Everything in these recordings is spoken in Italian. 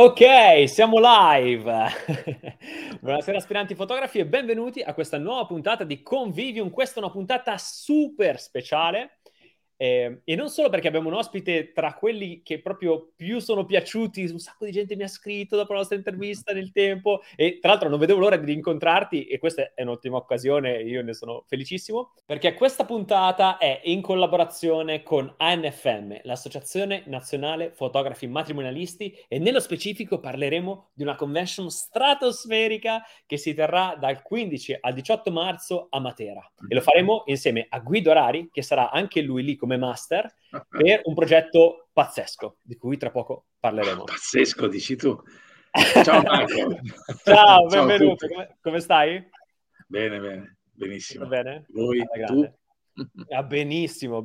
Ok, siamo live! Buonasera aspiranti fotografi e benvenuti a questa nuova puntata di Convivium. Questa è una puntata super speciale e non solo perché abbiamo un ospite tra quelli che proprio più sono piaciuti, un sacco di gente mi ha scritto dopo la nostra intervista nel tempo e tra l'altro non vedevo l'ora di incontrarti e questa è un'ottima occasione, io ne sono felicissimo perché questa puntata è in collaborazione con ANFM, l'Associazione Nazionale Fotografi Matrimonialisti, e nello specifico parleremo di una convention stratosferica che si terrà dal 15 al 18 marzo a Matera e lo faremo insieme a Guido Harari, che sarà anche lui lì come master per un progetto pazzesco di cui tra poco parleremo. Pazzesco dici tu? Ciao Marco. Ciao, benvenuto. Come stai? Bene, benissimo. Va bene? Voi, tu? Ah, benissimo.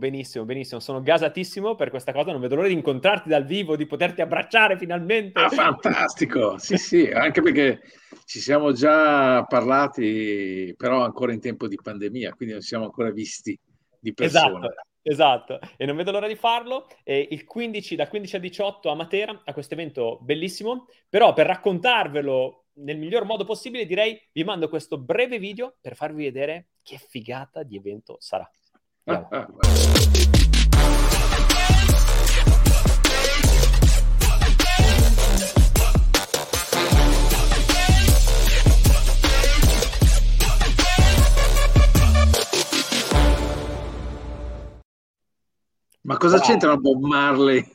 Sono gasatissimo per questa cosa, non vedo l'ora di incontrarti dal vivo, di poterti abbracciare finalmente. Ah, fantastico. Sì, anche perché ci siamo già parlati, però ancora in tempo di pandemia, quindi non siamo ancora visti di persona. Esatto, e non vedo l'ora di farlo. Il 15, dal 15 al 18 a Matera, a questo evento bellissimo. Però per raccontarvelo nel miglior modo possibile, direi vi mando questo breve video per farvi vedere che figata di evento sarà. Ma cosa c'entrano Bob Marley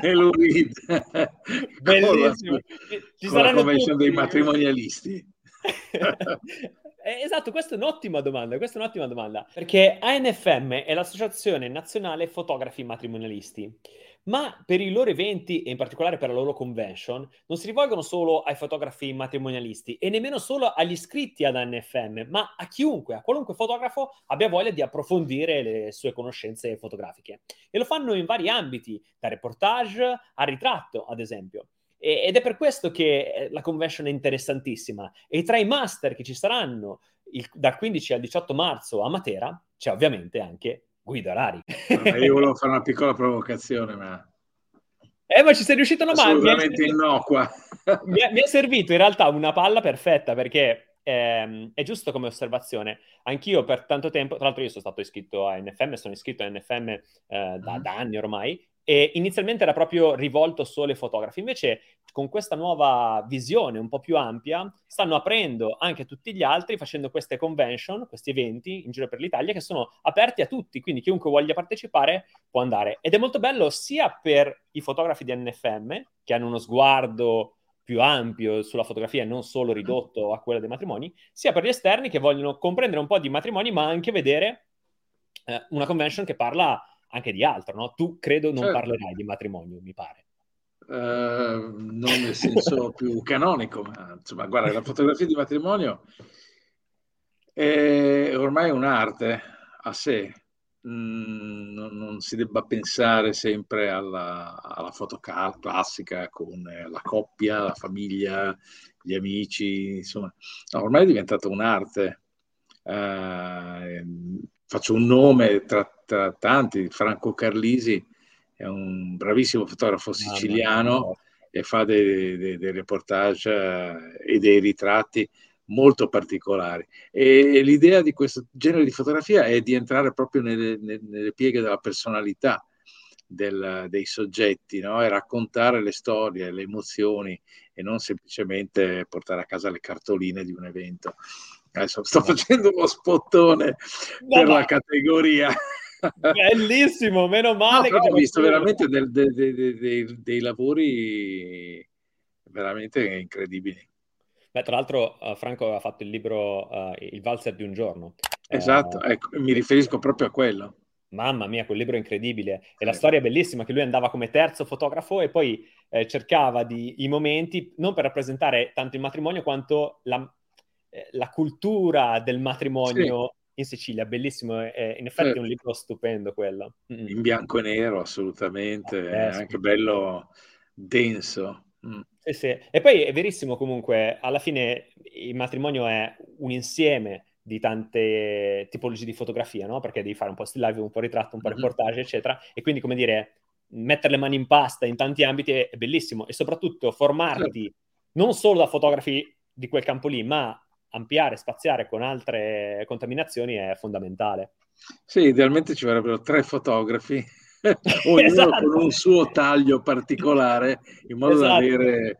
e Lou Reed? Bellissimo. Con la convention dei matrimonialisti. Esatto, questa è un'ottima domanda, perché ANFM è l'Associazione Nazionale Fotografi Matrimonialisti, ma per i loro eventi e in particolare per la loro convention non si rivolgono solo ai fotografi matrimonialisti e nemmeno solo agli iscritti ad ANFM, ma a chiunque, a qualunque fotografo abbia voglia di approfondire le sue conoscenze fotografiche, e lo fanno in vari ambiti, da reportage a ritratto ad esempio. Ed è per questo che la convention è interessantissima, e tra i master che ci saranno dal 15 al 18 marzo a Matera c'è ovviamente anche Guido Harari. Io volevo fare una piccola provocazione, ma ci sei riuscito? Assolutamente innocua. Mi è servito in realtà una palla perfetta, perché è giusto come osservazione. Anch'io per tanto tempo, tra l'altro io sono stato iscritto a NFM, sono iscritto a NFM da anni ormai, e inizialmente era proprio rivolto solo ai fotografi. Invece con questa nuova visione un po' più ampia stanno aprendo anche tutti gli altri, facendo queste convention, questi eventi in giro per l'Italia che sono aperti a tutti, quindi chiunque voglia partecipare può andare, ed è molto bello sia per i fotografi di NFM che hanno uno sguardo più ampio sulla fotografia, non solo ridotto a quella dei matrimoni, sia per gli esterni che vogliono comprendere un po' di matrimoni ma anche vedere una convention che parla anche di altro, no? Tu credo non parlerai di matrimonio, mi pare. Non nel senso più canonico, ma insomma, guarda, la fotografia di matrimonio è ormai un'arte a sé. Non si debba pensare sempre alla foto classica con la coppia, la famiglia, gli amici, insomma. No, ormai è diventata un'arte. Faccio un nome tra tanti, Franco Carlisi è un bravissimo fotografo siciliano e fa dei reportage e dei ritratti molto particolari, e l'idea di questo genere di fotografia è di entrare proprio nelle pieghe della personalità dei soggetti, no? E raccontare le storie, le emozioni, e non semplicemente portare a casa le cartoline di un evento. Adesso sto facendo uno spottone per la categoria. Bellissimo, meno male. Ho visto veramente dei lavori veramente incredibili. Beh, tra l'altro Franco ha fatto il libro Il Valzer di un giorno. Esatto, ecco, mi riferisco proprio a quello. Mamma mia, quel libro è incredibile. E la storia è bellissima, che lui andava come terzo fotografo e poi cercava i momenti, non per rappresentare tanto il matrimonio quanto la cultura del matrimonio in Sicilia. Bellissimo, in effetti è un libro stupendo quello. In bianco e nero, assolutamente, anche bello denso. Sì. E poi è verissimo, comunque alla fine il matrimonio è un insieme di tante tipologie di fotografia, no? Perché devi fare un po' still life, un po' ritratto, un po' reportage eccetera, e quindi come dire mettere le mani in pasta in tanti ambiti è bellissimo, e soprattutto formarti non solo da fotografi di quel campo lì, ma ampliare, spaziare con altre contaminazioni è fondamentale. Sì, idealmente ci vorrebbero 3 fotografi, ognuno esatto. con un suo taglio particolare, in modo esatto. da avere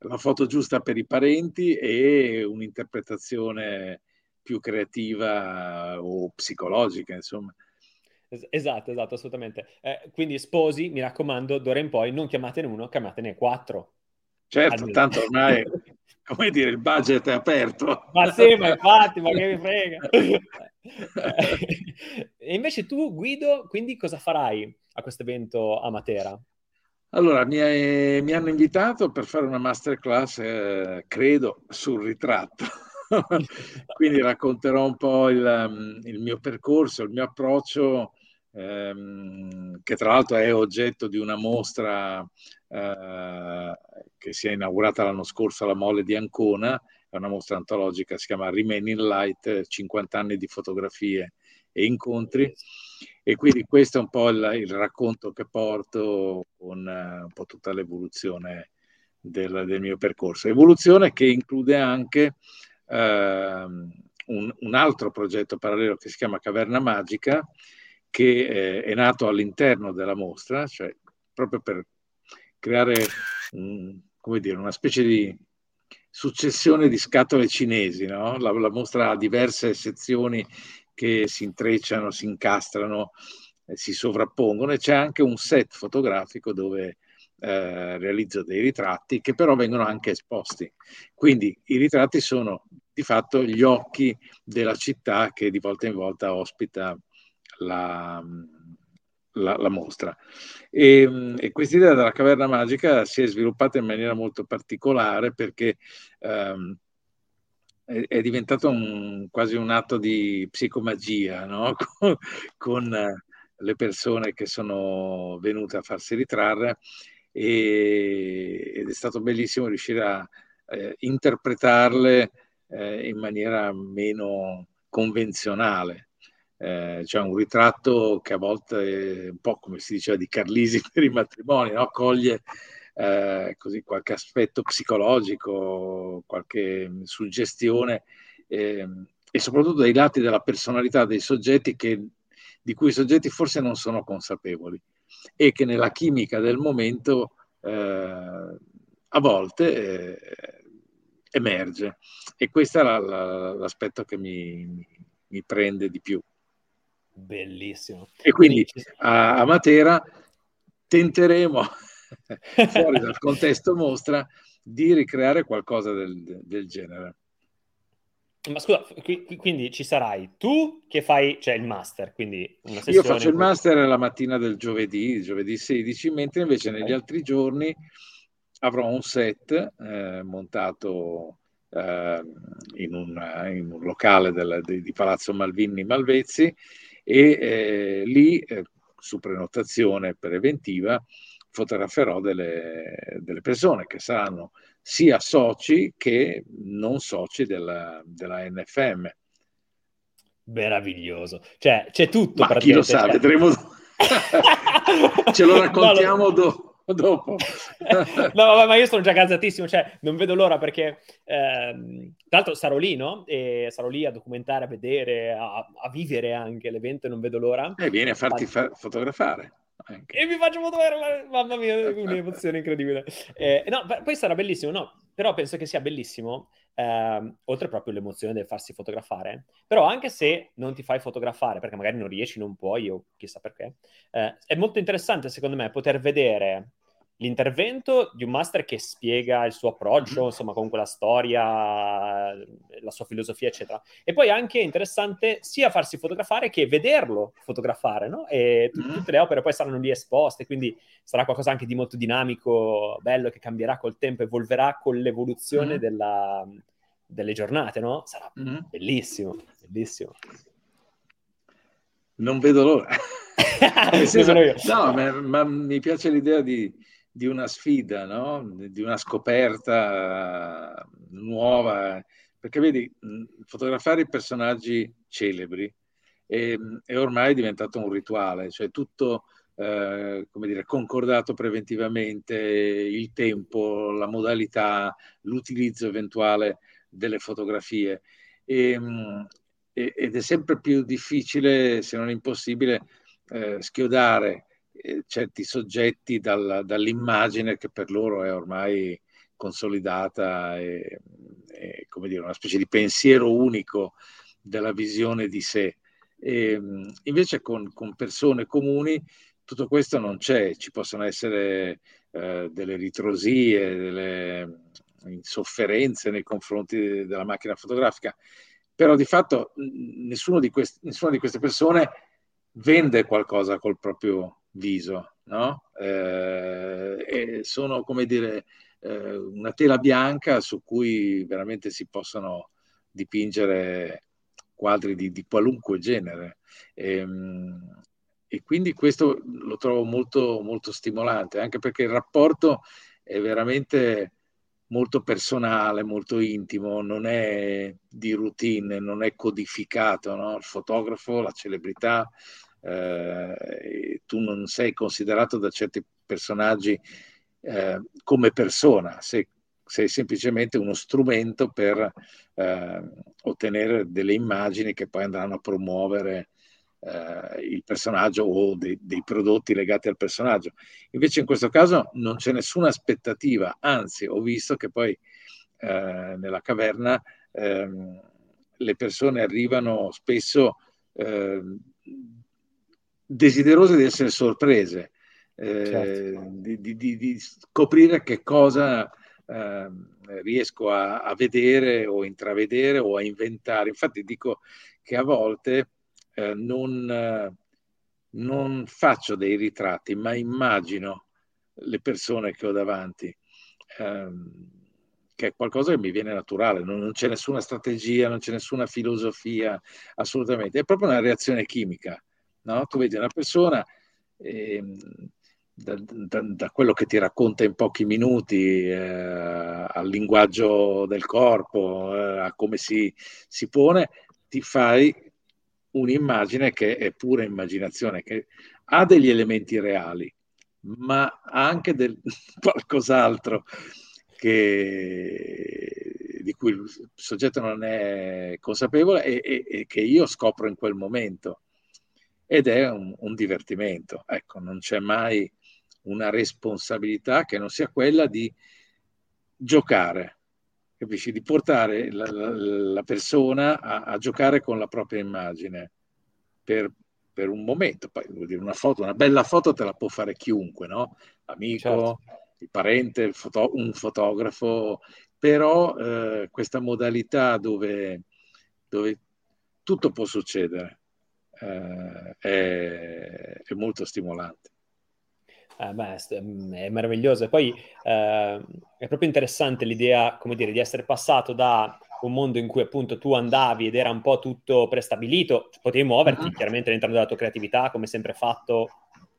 la foto giusta per i parenti e un'interpretazione più creativa o psicologica, insomma. Esatto, assolutamente. Quindi sposi, mi raccomando, d'ora in poi non chiamatene uno, chiamatene 4. Certo, tanto ormai, come dire, il budget è aperto. Ma sì, ma infatti, ma che mi frega. E invece tu, Guido, quindi cosa farai a questo evento a Matera? Allora, mi hanno invitato per fare una masterclass, credo, sul ritratto. Quindi racconterò un po' il mio percorso, il mio approccio, che tra l'altro è oggetto di una mostra che si è inaugurata l'anno scorso alla Mole di Ancona. È una mostra antologica, si chiama Remaining Light, 50 anni di fotografie e incontri, e quindi questo è un po' il racconto che porto con un po' tutta l'evoluzione del mio percorso, evoluzione che include anche un altro progetto parallelo che si chiama Caverna Magica, che è nato all'interno della mostra, cioè proprio per creare una specie di successione di scatole cinesi, no? La mostra ha diverse sezioni che si intrecciano, si incastrano, si sovrappongono, e c'è anche un set fotografico dove realizzo dei ritratti che però vengono anche esposti. Quindi i ritratti sono di fatto gli occhi della città che di volta in volta ospita la mostra, e questa idea della Caverna Magica si è sviluppata in maniera molto particolare, perché è diventato quasi un atto di psicomagia, no? con le persone che sono venute a farsi ritrarre, ed è stato bellissimo riuscire a interpretarle in maniera meno convenzionale. Cioè un ritratto che a volte è un po' come si diceva di Carlisi per i matrimoni, no? Coglie così qualche aspetto psicologico, qualche suggestione, e soprattutto dei lati della personalità dei soggetti di cui i soggetti forse non sono consapevoli, e che nella chimica del momento a volte emerge, e questo è l'aspetto che mi prende di più. Bellissimo. E quindi a Matera tenteremo, fuori dal contesto mostra, di ricreare qualcosa del genere. Ma scusa, quindi ci sarai tu che fai, cioè, il master, quindi una sessione. Io faccio il master la mattina del giovedì 16, mentre invece negli altri giorni avrò un set montato in un locale di Palazzo Malvinni Malvezzi, e lì, su prenotazione preventiva, fotograferò delle persone che saranno sia soci che non soci della ANFM. Meraviglioso, cioè c'è tutto. Ma chi lo sa, cioè... vedremo. Ce lo raccontiamo dopo. No, vabbè, ma io sono già gasatissimo, cioè non vedo l'ora, perché tra l'altro sarò lì, no? E sarò lì a documentare, a vedere, a vivere anche l'evento, e non vedo l'ora. E vieni a farti fotografare. Anche. E mi faccio fotografare, mamma mia, un'emozione incredibile. No, poi sarà bellissimo, no? Però penso che sia bellissimo, oltre proprio l'emozione del farsi fotografare, però anche se non ti fai fotografare, perché magari non riesci, non puoi, o chissà perché, è molto interessante, secondo me, poter vedere l'intervento di un master che spiega il suo approccio, insomma, con quella storia, la sua filosofia, eccetera. E poi anche è interessante sia farsi fotografare che vederlo fotografare, no? E tutte le opere poi saranno lì esposte, quindi sarà qualcosa anche di molto dinamico, bello, che cambierà col tempo, evolverà con l'evoluzione delle giornate, no? Sarà bellissimo, bellissimo. Non vedo l'ora. No, ma mi piace l'idea di una sfida, no? Di una scoperta nuova, perché vedi, fotografare i personaggi celebri è ormai diventato un rituale, cioè tutto come dire, concordato preventivamente il tempo, la modalità, l'utilizzo eventuale delle fotografie. Ed è sempre più difficile, se non impossibile, schiodare certi soggetti dall'immagine che per loro è ormai consolidata, e come dire, una specie di pensiero unico della visione di sé. E invece con persone comuni tutto questo non c'è, ci possono essere delle ritrosie, delle insofferenze nei confronti della macchina fotografica, però di fatto nessuna di queste persone vende qualcosa col proprio viso, no? E sono, come dire, una tela bianca su cui veramente si possono dipingere quadri di qualunque genere, e quindi questo lo trovo molto, molto stimolante, anche perché il rapporto è veramente molto personale, molto intimo, non è di routine, non è codificato, no? Il fotografo, la celebrità, tu non sei considerato da certi personaggi come persona, sei semplicemente uno strumento per ottenere delle immagini che poi andranno a promuovere il personaggio o dei prodotti legati al personaggio. Invece in questo caso non c'è nessuna aspettativa, anzi ho visto che poi nella caverna le persone arrivano spesso desiderose di essere sorprese, certo, di scoprire che cosa riesco a vedere o intravedere o a inventare. Infatti dico che a volte non faccio dei ritratti, ma immagino le persone che ho davanti, che è qualcosa che mi viene naturale, non c'è nessuna strategia, non c'è nessuna filosofia, assolutamente, è proprio una reazione chimica, no? Tu vedi una persona da quello che ti racconta in pochi minuti, al linguaggio del corpo, a come si pone, ti fai un'immagine che è pura immaginazione, che ha degli elementi reali, ma ha anche qualcos'altro di cui il soggetto non è consapevole e che io scopro in quel momento. Ed è un divertimento, ecco, non c'è mai una responsabilità che non sia quella di giocare, capisci? Di portare la persona a giocare con la propria immagine per un momento. Poi vuol dire una bella foto te la può fare chiunque, no? Amico, certo, il parente, un fotografo, però questa modalità dove tutto può succedere è molto stimolante. È meraviglioso. E poi è proprio interessante l'idea, come dire, di essere passato da un mondo in cui appunto tu andavi ed era un po' tutto prestabilito, potevi muoverti chiaramente all'interno della tua creatività, come sempre fatto,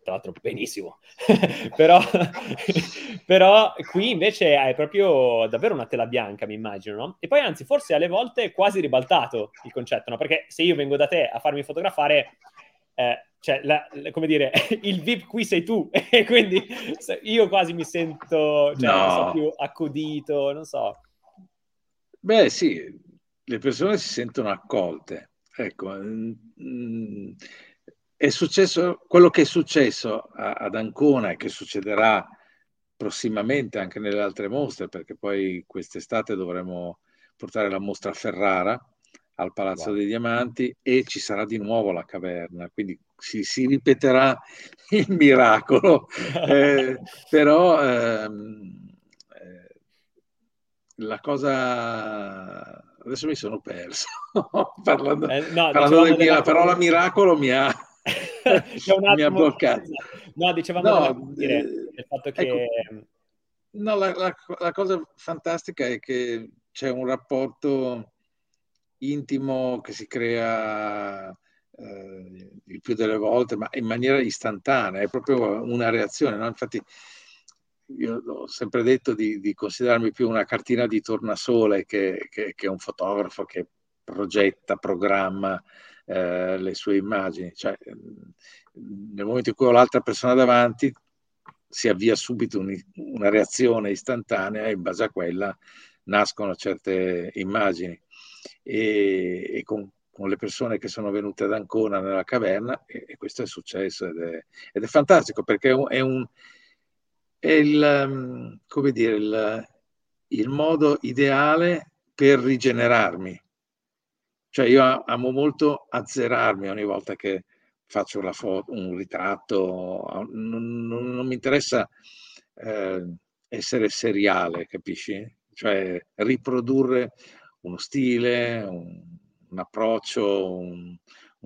tra l'altro benissimo, però qui invece hai proprio davvero una tela bianca, mi immagino, no? E poi anzi, forse alle volte è quasi ribaltato il concetto, no? Perché se io vengo da te a farmi fotografare, cioè, come dire, il VIP qui sei tu, e quindi io quasi mi sento, cioè, no, non so, più accudito, non so. Beh sì, le persone si sentono accolte, ecco. È successo quello che è successo ad Ancona e che succederà prossimamente anche nelle altre mostre, perché poi quest'estate dovremo portare la mostra a Ferrara, al Palazzo dei Diamanti, e ci sarà di nuovo la caverna, quindi si ripeterà il miracolo. Però la cosa... Adesso mi sono perso, parlando di la parola miracolo mi ha bloccato. No, dicevamo il fatto che... Ecco, no, la cosa fantastica è che c'è un rapporto intimo che si crea il più delle volte, ma in maniera istantanea, è proprio una reazione, no? Infatti io ho sempre detto di considerarmi più una cartina di tornasole che un fotografo che progetta, programma le sue immagini, cioè nel momento in cui ho l'altra persona davanti si avvia subito una reazione istantanea e in base a quella nascono certe immagini. E con le persone che sono venute ad Ancona nella caverna, e questo è successo ed è fantastico, perché è il come dire, il modo ideale per rigenerarmi. Cioè io amo molto azzerarmi ogni volta che faccio la foto, un ritratto, non mi interessa essere seriale, capisci? Cioè riprodurre uno stile, un approccio, un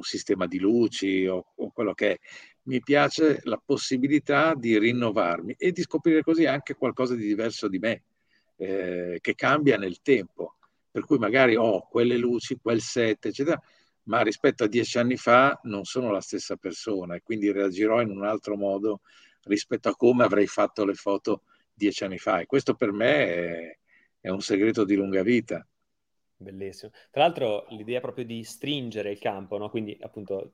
sistema di luci o quello che è. Mi piace la possibilità di rinnovarmi e di scoprire così anche qualcosa di diverso di me, che cambia nel tempo. Per cui magari ho quelle luci, quel set, eccetera, ma rispetto a 10 anni fa non sono la stessa persona e quindi reagirò in un altro modo rispetto a come avrei fatto le foto 10 anni fa. E questo per me è un segreto di lunga vita. Bellissimo. Tra l'altro l'idea proprio di stringere il campo, no? Quindi appunto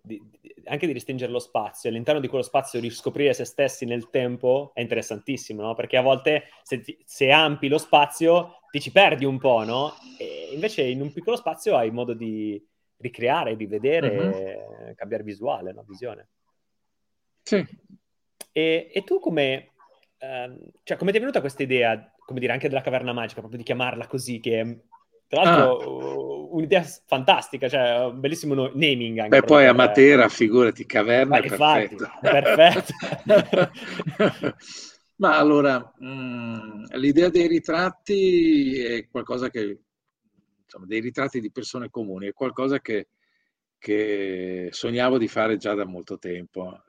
anche di restringere lo spazio, all'interno di quello spazio riscoprire se stessi nel tempo è interessantissimo, no? Perché a volte se ampi lo spazio ti ci perdi un po', no? E invece in un piccolo spazio hai modo di ricreare, di vedere, cambiare visuale, no? Visione. Sì. E tu come... cioè come ti è venuta questa idea, come dire, anche della Caverna Magica, proprio di chiamarla così, che... Tra l'altro un'idea fantastica, cioè un bellissimo naming anche. Beh, poi a Matera, figurati, caverna è perfetto. Perfetto. Ma allora, l'idea dei ritratti è qualcosa che, insomma, dei ritratti di persone comuni, è qualcosa che sognavo di fare già da molto tempo,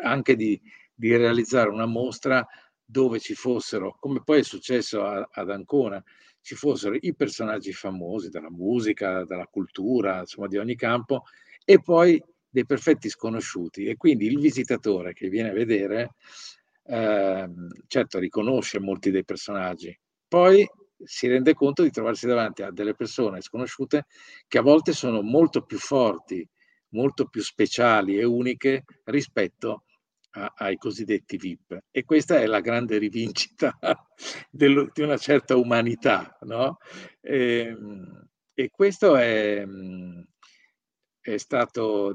anche di realizzare una mostra dove ci fossero, come poi è successo ad Ancona, ci fossero i personaggi famosi dalla musica, dalla cultura, insomma di ogni campo, e poi dei perfetti sconosciuti. E quindi il visitatore che viene a vedere, certo riconosce molti dei personaggi, poi si rende conto di trovarsi davanti a delle persone sconosciute che a volte sono molto più forti, molto più speciali e uniche rispetto ai cosiddetti VIP, e questa è la grande rivincita di una certa umanità, no? E questo è stato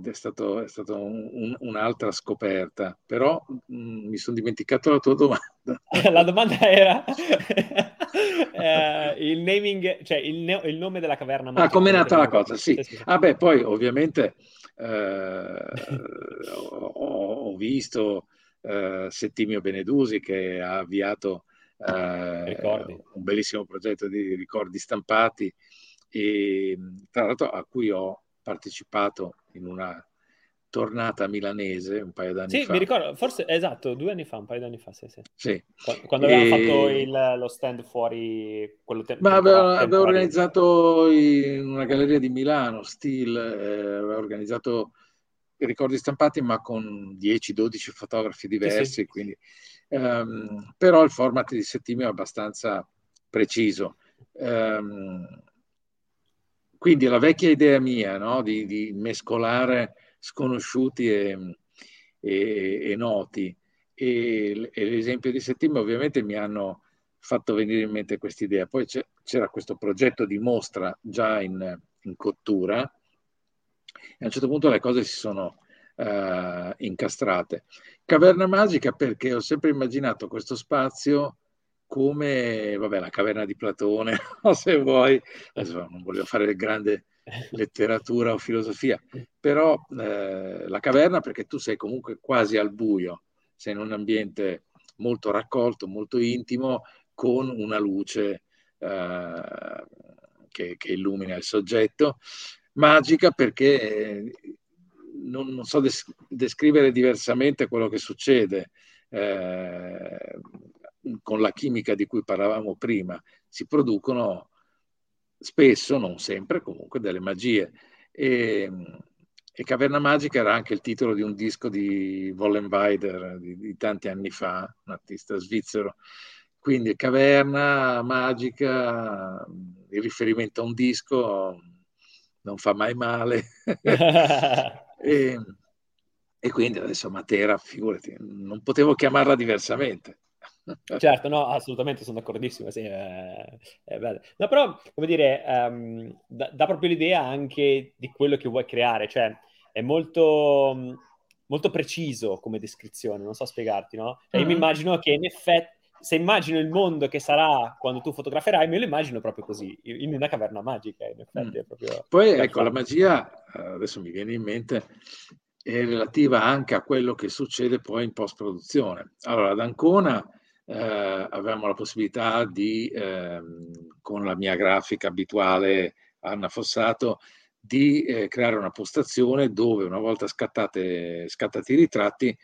un'altra scoperta, però mi sono dimenticato la tua domanda. La domanda era il naming, cioè il nome della Caverna Magica. Ah, com'è nata la cosa? Sì. Ah beh, poi ovviamente ho visto Settimio Benedusi che ha avviato un bellissimo progetto di ricordi stampati, e tra l'altro a cui ho partecipato in una tornata milanese un paio d'anni fa. Sì, mi ricordo, forse, esatto, 2 anni fa, un paio d'anni fa, sì. Quando avevamo fatto lo stand fuori... Avevo organizzato in una galleria di Milano, avevo organizzato i ricordi stampati, ma con 10-12 fotografi diversi, sì. Quindi, però il format di Settimio è abbastanza preciso. Quindi la vecchia idea mia, no? di mescolare sconosciuti e noti, e l'esempio di Settimio ovviamente mi hanno fatto venire in mente quest'idea. Poi c'era questo progetto di mostra già in cottura, e a un certo punto le cose si sono incastrate. Caverna Magica perché ho sempre immaginato questo spazio come, vabbè, la caverna di Platone, se vuoi, adesso non voglio fare grande letteratura o filosofia, però la caverna perché tu sei comunque quasi al buio, sei in un ambiente molto raccolto, molto intimo, con una luce che illumina il soggetto. Magica perché non so descrivere diversamente quello che succede. Con la chimica di cui parlavamo prima, si producono spesso, non sempre, comunque delle magie. E Caverna Magica era anche il titolo di un disco di Wollenweider di tanti anni fa, un artista svizzero. Quindi Caverna Magica, il riferimento a un disco, non fa mai male. E quindi adesso Matera, figurati, non potevo chiamarla diversamente. Certo, no, assolutamente, sono d'accordissimo, sì, no, però, come dire, dà proprio l'idea anche di quello che vuoi creare, cioè è molto, molto preciso come descrizione, non so spiegarti, no? Cioè, io mi immagino che in effetti, se immagino il mondo che sarà quando tu fotograferai, me lo immagino proprio così, in una caverna magica, in effetti. È proprio... Poi, ecco, la magia, adesso mi viene in mente, è relativa anche a quello che succede poi in post-produzione. Allora, ad Ancona avevamo la possibilità di, con la mia grafica abituale, Anna Fossato, di creare una postazione dove, una volta scattati i ritratti,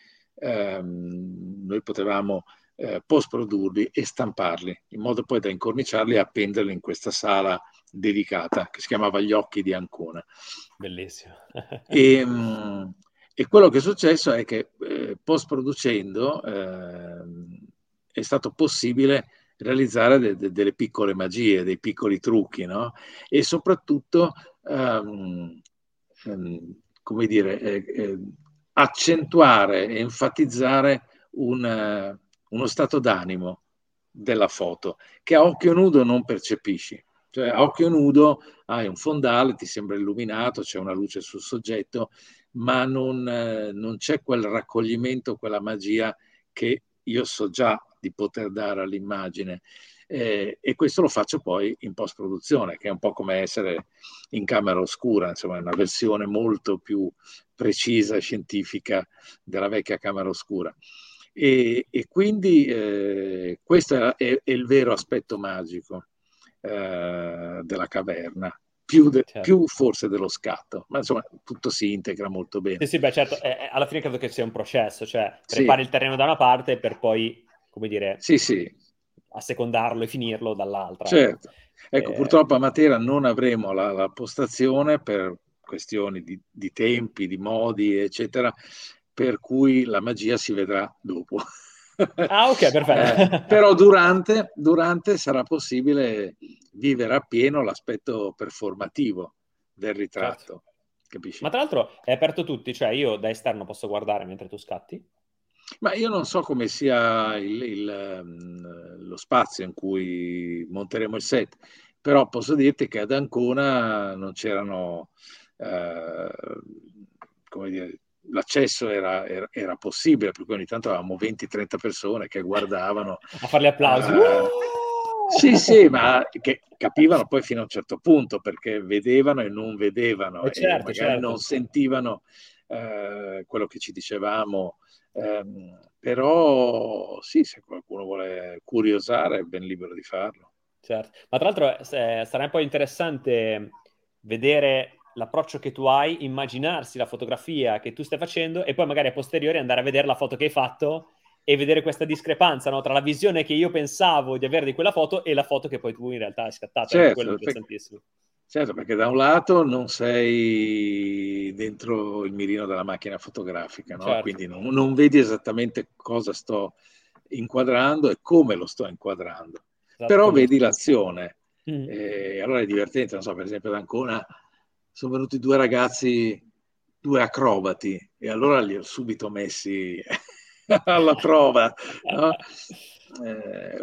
noi potevamo post-produrli e stamparli, in modo poi da incorniciarli e appenderli in questa sala dedicata, che si chiamava Gli Occhi di Ancona. Bellissimo. E quello che è successo è che post-producendo è stato possibile realizzare delle piccole magie, dei piccoli trucchi, no? E soprattutto, come dire, accentuare e enfatizzare uno stato d'animo della foto, che a occhio nudo non percepisci. Cioè, a occhio nudo hai un fondale, ti sembra illuminato, c'è una luce sul soggetto, ma non c'è quel raccoglimento, quella magia che io so già di poter dare all'immagine, e questo lo faccio poi in post-produzione, che è un po' come essere in camera oscura, insomma è una versione molto più precisa e scientifica della vecchia camera oscura, e quindi questo è il vero aspetto magico della caverna. Certo. Più forse dello scatto, ma insomma tutto si integra molto bene. Sì, beh, certo, alla fine credo che sia un processo, cioè prepari il terreno da una parte per poi, come dire, assecondarlo e finirlo dall'altra. Certo, ecco, purtroppo a Matera non avremo la postazione per questioni di tempi, di modi, eccetera, per cui la magia si vedrà dopo. Ah, ok, perfetto. Però durante sarà possibile vivere appieno l'aspetto performativo del ritratto, certo. Capisci? Ma tra l'altro è aperto a tutti, cioè io da esterno posso guardare mentre tu scatti? Ma io non so come sia lo spazio in cui monteremo il set, però posso dirti che ad Ancona non c'erano, come dire, l'accesso era possibile, perché ogni tanto avevamo 20-30 persone che guardavano a fare gli applausi. Sì, ma che capivano poi fino a un certo punto, perché vedevano e non vedevano, certo, e magari non sentivano quello che ci dicevamo, però sì, se qualcuno vuole curiosare è ben libero di farlo. Certo, ma tra l'altro sarà un po' interessante vedere l'approccio che tu hai, immaginarsi la fotografia che tu stai facendo e poi magari a posteriori andare a vedere la foto che hai fatto e vedere questa discrepanza, no? Tra la visione che io pensavo di avere di quella foto e la foto che poi tu in realtà hai scattato. Certo, quello interessantissimo. Certo, perché da un lato non sei dentro il mirino della macchina fotografica, no? Certo. Quindi non vedi esattamente cosa sto inquadrando e come lo sto inquadrando, però vedi l'azione. E allora è divertente, non so, per esempio ad Ancona sono venuti due ragazzi, due acrobati, e allora li ho subito messi alla prova, no?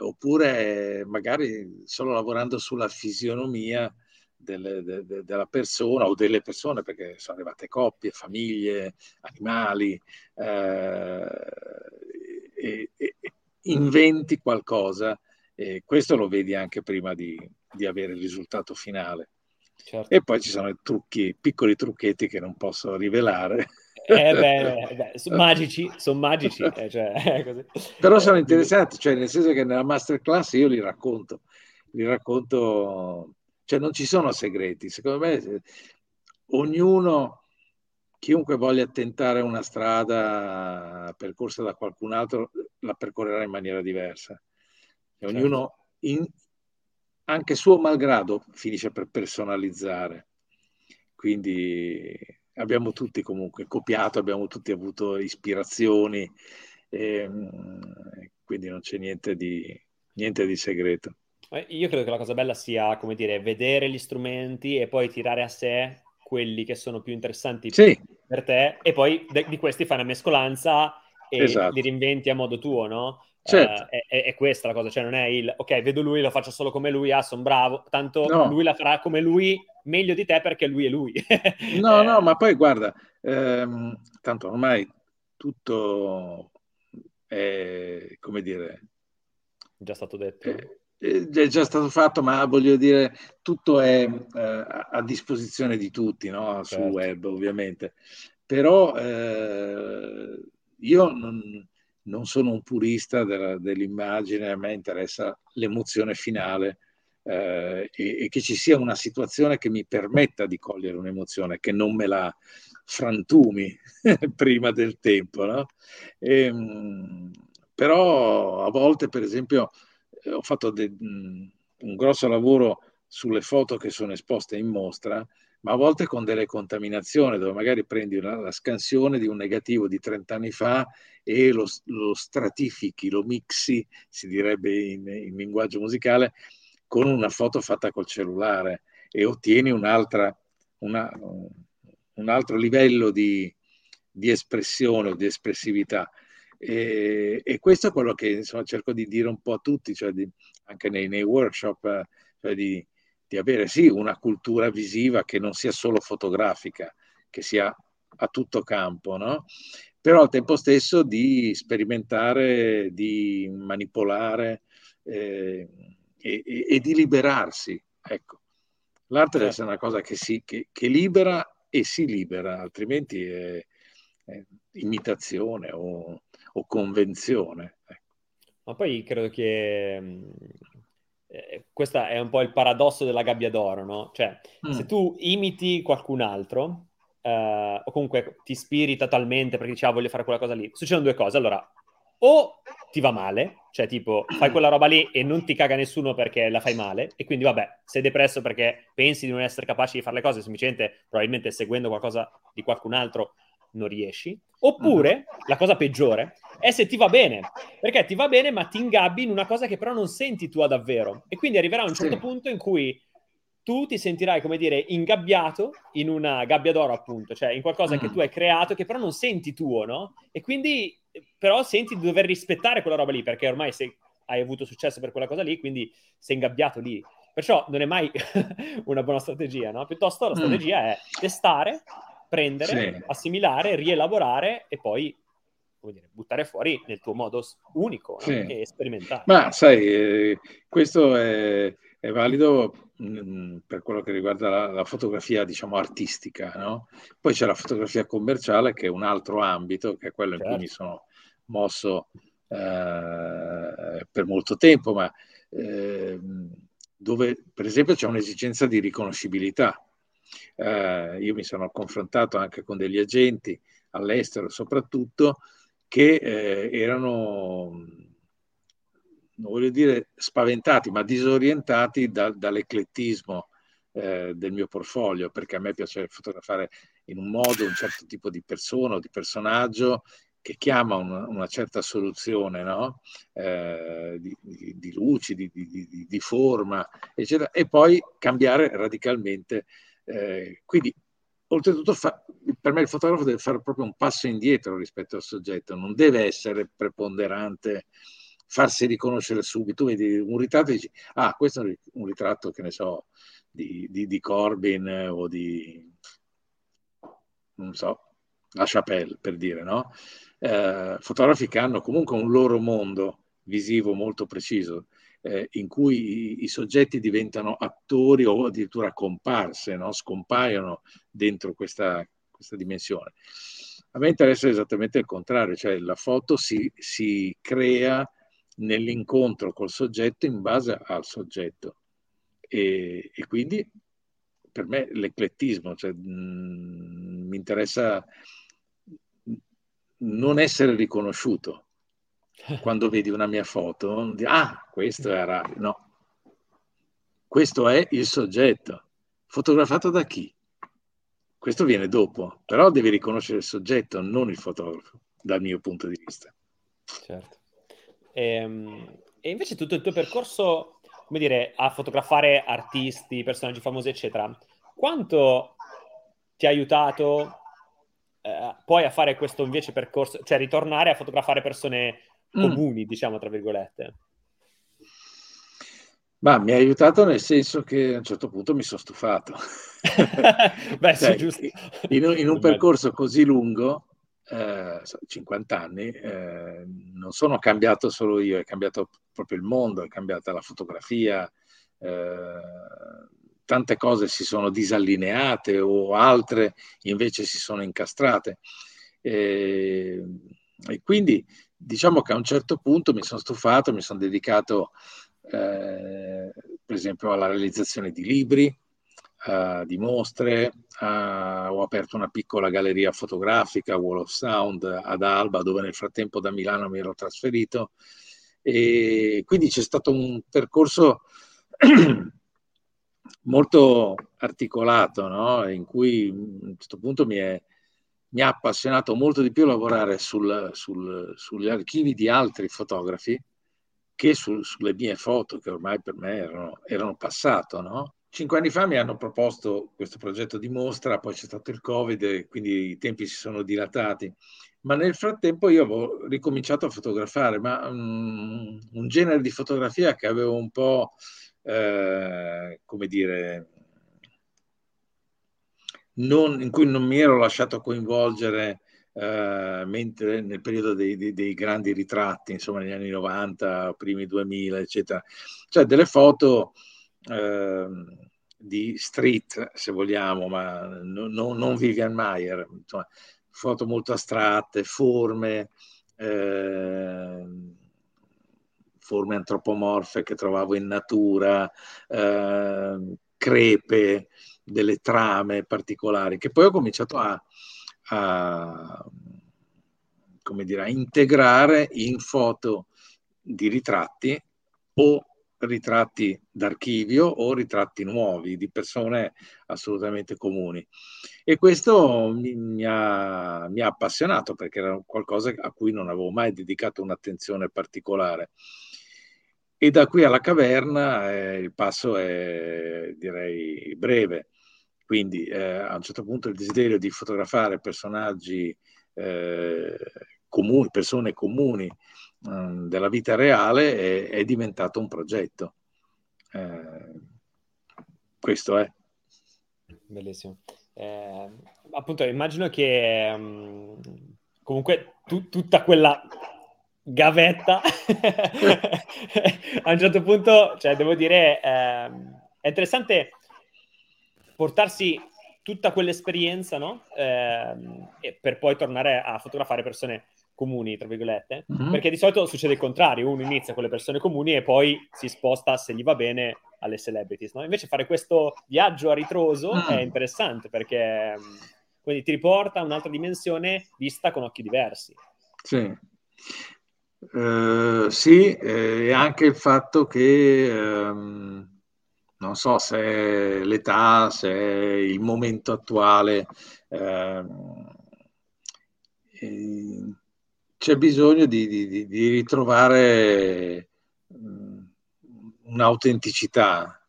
Oppure magari solo lavorando sulla fisionomia della persona o delle persone, perché sono arrivate coppie, famiglie, animali, e inventi qualcosa, e questo lo vedi anche prima di avere il risultato finale. Certo. E poi ci sono i trucchi, piccoli trucchetti che non posso rivelare. Sono magici. Cioè, così. Però sono interessanti, cioè, nel senso che nella masterclass io li racconto, cioè non ci sono segreti. Secondo me chiunque voglia tentare una strada percorsa da qualcun altro, la percorrerà in maniera diversa. E ognuno... anche suo malgrado finisce per personalizzare, quindi abbiamo tutti comunque copiato, abbiamo tutti avuto ispirazioni, quindi non c'è niente di segreto. Io credo che la cosa bella sia, come dire, vedere gli strumenti e poi tirare a sé quelli che sono più interessanti per te, e poi di questi fai una mescolanza e li reinventi a modo tuo, no? Certo. È questa la cosa, cioè non è il ok, vedo lui, lo faccio solo come lui, ah, sono bravo, tanto no, lui la farà come lui meglio di te perché lui è lui. No, ma poi guarda, tanto ormai tutto è, come dire, già stato detto, è già stato fatto, ma voglio dire, tutto è a disposizione di tutti, no? Sul web, ovviamente. Però io non sono un purista dell'immagine, a me interessa l'emozione finale, e che ci sia una situazione che mi permetta di cogliere un'emozione, che non me la frantumi prima del tempo, no? E, però a volte, per esempio, ho fatto un grosso lavoro sulle foto che sono esposte in mostra, ma a volte con delle contaminazioni, dove magari prendi la scansione di un negativo di 30 anni fa e lo stratifichi, lo mixi, si direbbe in linguaggio musicale, con una foto fatta col cellulare, e ottieni un altro livello di espressione o di espressività. E questo è quello che, insomma, cerco di dire un po' a tutti, cioè anche nei workshop, cioè di avere sì una cultura visiva che non sia solo fotografica, che sia a tutto campo, no? Però al tempo stesso di sperimentare, di manipolare e di liberarsi, ecco. L'arte deve essere una cosa che libera e si libera, altrimenti è imitazione o convenzione. Ma poi credo che questa è un po' il paradosso della gabbia d'oro, no? Cioè, se tu imiti qualcun altro, o comunque ti ispiri totalmente perché dici, ah, voglio fare quella cosa lì, succedono due cose. Allora, o ti va male, cioè tipo fai quella roba lì e non ti caga nessuno perché la fai male, e quindi vabbè, sei depresso perché pensi di non essere capace di fare le cose, semplicemente probabilmente seguendo qualcosa di qualcun altro non riesci. Oppure la cosa peggiore è se ti va bene, perché ti va bene ma ti ingabbi in una cosa che però non senti tua davvero, e quindi arriverà un certo punto in cui tu ti sentirai, come dire, ingabbiato in una gabbia d'oro, appunto, cioè in qualcosa che tu hai creato che però non senti tuo, no? E quindi però senti di dover rispettare quella roba lì, perché ormai se hai avuto successo per quella cosa lì, quindi sei ingabbiato lì. Perciò non è mai una buona strategia, no? Piuttosto la strategia è testare, prendere, assimilare, rielaborare e poi, come dire, buttare fuori nel tuo modo unico, no? E sperimentare. Ma sai, questo è valido per quello che riguarda la fotografia, diciamo, artistica, no? Poi c'è la fotografia commerciale, che è un altro ambito, che è quello in cui mi sono mosso per molto tempo, ma dove, per esempio, c'è un'esigenza di riconoscibilità. Io mi sono confrontato anche con degli agenti all'estero, soprattutto, che erano, non voglio dire spaventati, ma disorientati dall'eclettismo del mio portfolio, perché a me piace fotografare in un modo un certo tipo di persona o di personaggio che chiama una certa soluzione, no? Di luci, di forma, eccetera, e poi cambiare radicalmente. Quindi, oltretutto, per me il fotografo deve fare proprio un passo indietro rispetto al soggetto, non deve essere preponderante, farsi riconoscere subito. Vedi un ritratto e dici, ah, questo è un ritratto, che ne so, di Corbyn o di, non so, La Chapelle, per dire, no? Fotografi che hanno comunque un loro mondo visivo molto preciso, in cui i soggetti diventano attori o addirittura comparse, no? Scompaiono dentro questa dimensione. A me interessa esattamente il contrario, cioè la foto si crea nell'incontro col soggetto, in base al soggetto, e quindi per me l'eclettismo, cioè, mi interessa non essere riconosciuto. Quando vedi una mia foto, ah, questo è Harari, no, questo è il soggetto, fotografato da chi? Questo viene dopo, però devi riconoscere il soggetto, non il fotografo, dal mio punto di vista. Certo. E invece tutto il tuo percorso, come dire, a fotografare artisti, personaggi famosi, eccetera, quanto ti ha aiutato poi a fare questo invece percorso, cioè ritornare a fotografare persone comuni, diciamo, tra virgolette? Ma mi ha aiutato nel senso che a un certo punto mi sono stufato. Beh, cioè, sì, giusto. In un percorso così lungo, 50 anni, non sono cambiato solo io, è cambiato proprio il mondo, è cambiata la fotografia, tante cose si sono disallineate o altre invece si sono incastrate. E quindi diciamo che a un certo punto mi sono stufato, mi sono dedicato per esempio alla realizzazione di libri, di mostre, ho aperto una piccola galleria fotografica, Wall of Sound, ad Alba, dove nel frattempo da Milano mi ero trasferito, e quindi c'è stato un percorso molto articolato, no? In cui a questo punto mi ha appassionato molto di più lavorare sugli archivi di altri fotografi che sulle mie foto, che ormai per me erano passato, no? 5 anni fa mi hanno proposto questo progetto di mostra, poi c'è stato il Covid e quindi i tempi si sono dilatati, ma nel frattempo io avevo ricominciato a fotografare, ma un genere di fotografia che avevo un po', come dire, in cui non mi ero lasciato coinvolgere mentre nel periodo dei grandi ritratti, insomma negli anni 90, primi 2000, eccetera, cioè delle foto di street, se vogliamo, ma non Vivian Maier, insomma, foto molto astratte, forme antropomorfe che trovavo in natura, crepe, delle trame particolari, che poi ho cominciato a integrare in foto di ritratti o ritratti d'archivio o ritratti nuovi di persone assolutamente comuni, e questo mi ha appassionato perché era qualcosa a cui non avevo mai dedicato un'attenzione particolare. E da qui alla caverna il passo è, direi, breve. Quindi a un certo punto il desiderio di fotografare personaggi comuni, persone comuni della vita reale è diventato un progetto. Questo è. Bellissimo. Appunto, immagino che comunque tutta quella gavetta a un certo punto, cioè devo dire, è interessante portarsi tutta quell'esperienza, no? Per poi tornare a fotografare persone comuni, tra virgolette, perché di solito succede il contrario, uno inizia con le persone comuni e poi si sposta, se gli va bene, alle celebrities, no? Invece fare questo viaggio a ritroso è interessante, perché quindi ti riporta a un'altra dimensione vista con occhi diversi. Sì. E anche il fatto che non so se è l'età, se è il momento attuale, c'è bisogno di ritrovare un'autenticità.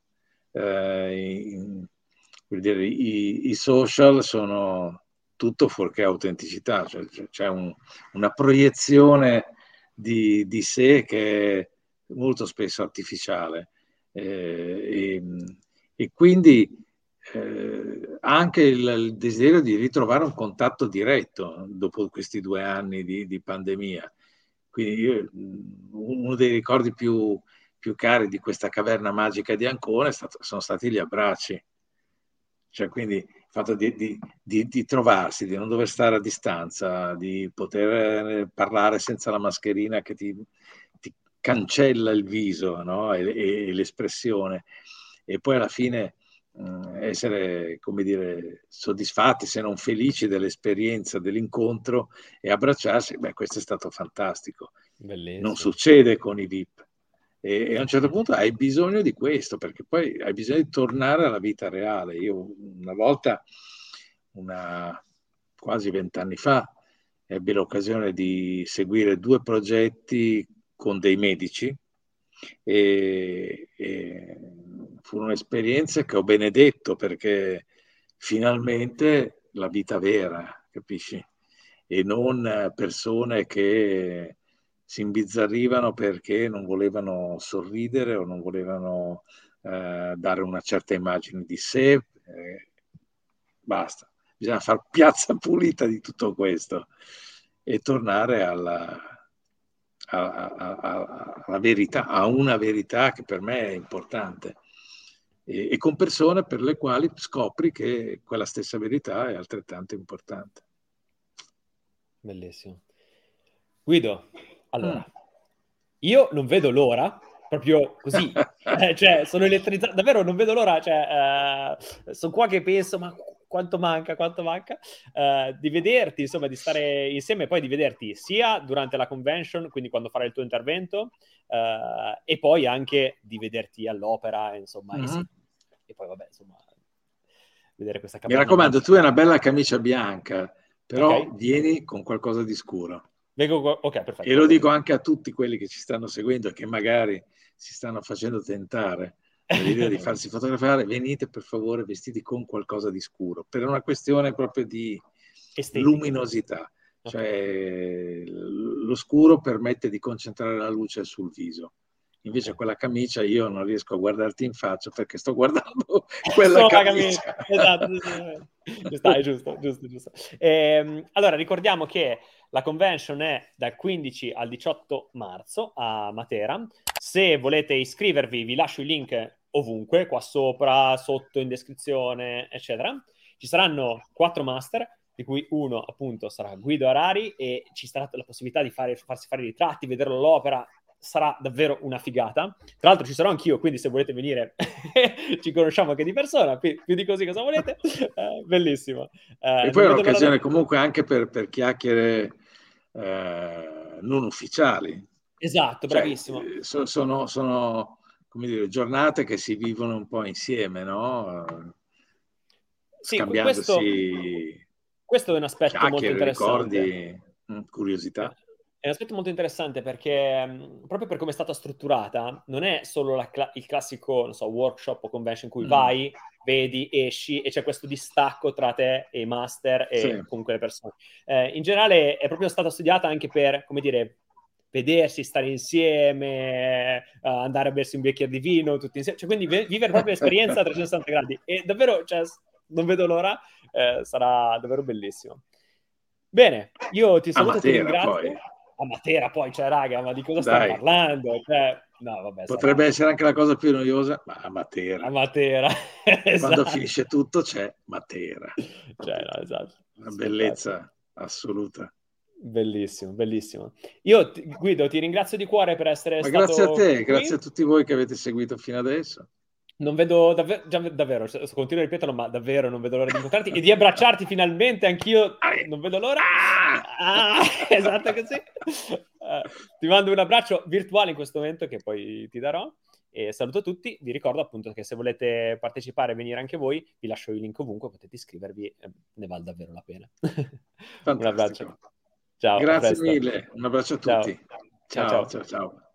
Vuol dire, i social sono tutto fuorché autenticità, cioè c'è una proiezione di sé che è molto spesso artificiale, e quindi anche il desiderio di ritrovare un contatto diretto dopo questi 2 anni di pandemia. Quindi uno dei ricordi più cari di questa caverna magica di Ancona sono stati gli abbracci, cioè quindi il fatto di trovarsi, di non dover stare a distanza, di poter parlare senza la mascherina che ti cancella il viso, no? e l'espressione, e poi alla fine essere, come dire, soddisfatti, se non felici, dell'esperienza, dell'incontro, e abbracciarsi, questo è stato fantastico. Bellissimo. Non succede con i VIP, e a un certo punto hai bisogno di questo, perché poi hai bisogno di tornare alla vita reale. Io una volta, quasi 20 anni fa, ebbi l'occasione di seguire 2 progetti con dei medici, e fu un'esperienza che ho benedetto, perché finalmente la vita vera, capisci? E non persone che si imbizzarrivano perché non volevano sorridere o non volevano dare una certa immagine di sé. Basta, bisogna far piazza pulita di tutto questo e tornare alla verità, a una verità che per me è importante, e con persone per le quali scopri che quella stessa verità è altrettanto importante. Bellissimo. Guido, allora, io non vedo l'ora, proprio così, cioè sono elettrizzato, davvero non vedo l'ora, cioè sono qua che penso, ma quanto manca di vederti, insomma, di stare insieme e poi di vederti sia durante la convention, quindi quando farai il tuo intervento, e poi anche di vederti all'opera, insomma, e poi vabbè, insomma, vedere questa Caverna. Mi raccomando, tu hai una bella camicia bianca, però okay, vieni con qualcosa di scuro. Okay, perfetto. E lo dico anche a tutti quelli che ci stanno seguendo e che magari si stanno facendo tentare l'idea di farsi fotografare: venite per favore vestiti con qualcosa di scuro, per una questione proprio di estetica, luminosità. Cioè, lo scuro permette di concentrare la luce sul viso. Invece quella camicia io non riesco a guardarti in faccia perché sto guardando quella camicia. Esatto. Giusto. Allora, ricordiamo che la convention è dal 15 al 18 marzo a Matera. Se volete iscrivervi, vi lascio i link ovunque, qua sopra, sotto, in descrizione, eccetera. Ci saranno 4 master, di cui uno appunto sarà Guido Harari, e ci sarà la possibilità di farsi fare i ritratti, vederlo all'opera. Sarà davvero una figata. Tra l'altro ci sarò anch'io, quindi se volete venire ci conosciamo anche di persona, più di così cosa volete. Bellissimo. E poi è un'occasione comunque anche per chiacchiere non ufficiali. Esatto, cioè, bravissimo. Sono come dire, giornate che si vivono un po' insieme, no? Sì, questo è un aspetto molto interessante. Ricordi, curiosità. È un aspetto molto interessante perché proprio per come è stata strutturata non è solo il classico, non so, workshop o convention in cui vai, vedi, esci e c'è questo distacco tra te e i master e comunque le persone. In generale è proprio stata studiata anche per, come dire, vedersi, stare insieme, andare a bersi un bicchiere di vino tutti insieme, cioè quindi vivere proprio l'esperienza a 360 gradi. E davvero, cioè, non vedo l'ora, sarà davvero bellissimo. Bene, io ti saluto, ti ringrazio. A Matera poi, cioè raga, ma di cosa stiamo parlando? Cioè, no, vabbè, potrebbe essere anche la cosa più noiosa, ma a Matera. Esatto. Quando finisce tutto c'è Matera. Cioè, no, esatto. Una bellezza assoluta. Bellissimo. Io, Guido, ti ringrazio di cuore per essere stato qui. Grazie a te, grazie a tutti voi che avete seguito fino adesso. Non vedo davvero, continuo a ripeterlo, ma davvero non vedo l'ora di incontrarti e di abbracciarti finalmente, anch'io non vedo l'ora. Esatto, così. Ti mando un abbraccio virtuale in questo momento che poi ti darò, e saluto tutti. Vi ricordo appunto che se volete partecipare e venire anche voi, vi lascio i link ovunque, potete iscrivervi, ne vale davvero la pena. Un abbraccio. Ciao. Grazie mille, un abbraccio a tutti. Ciao.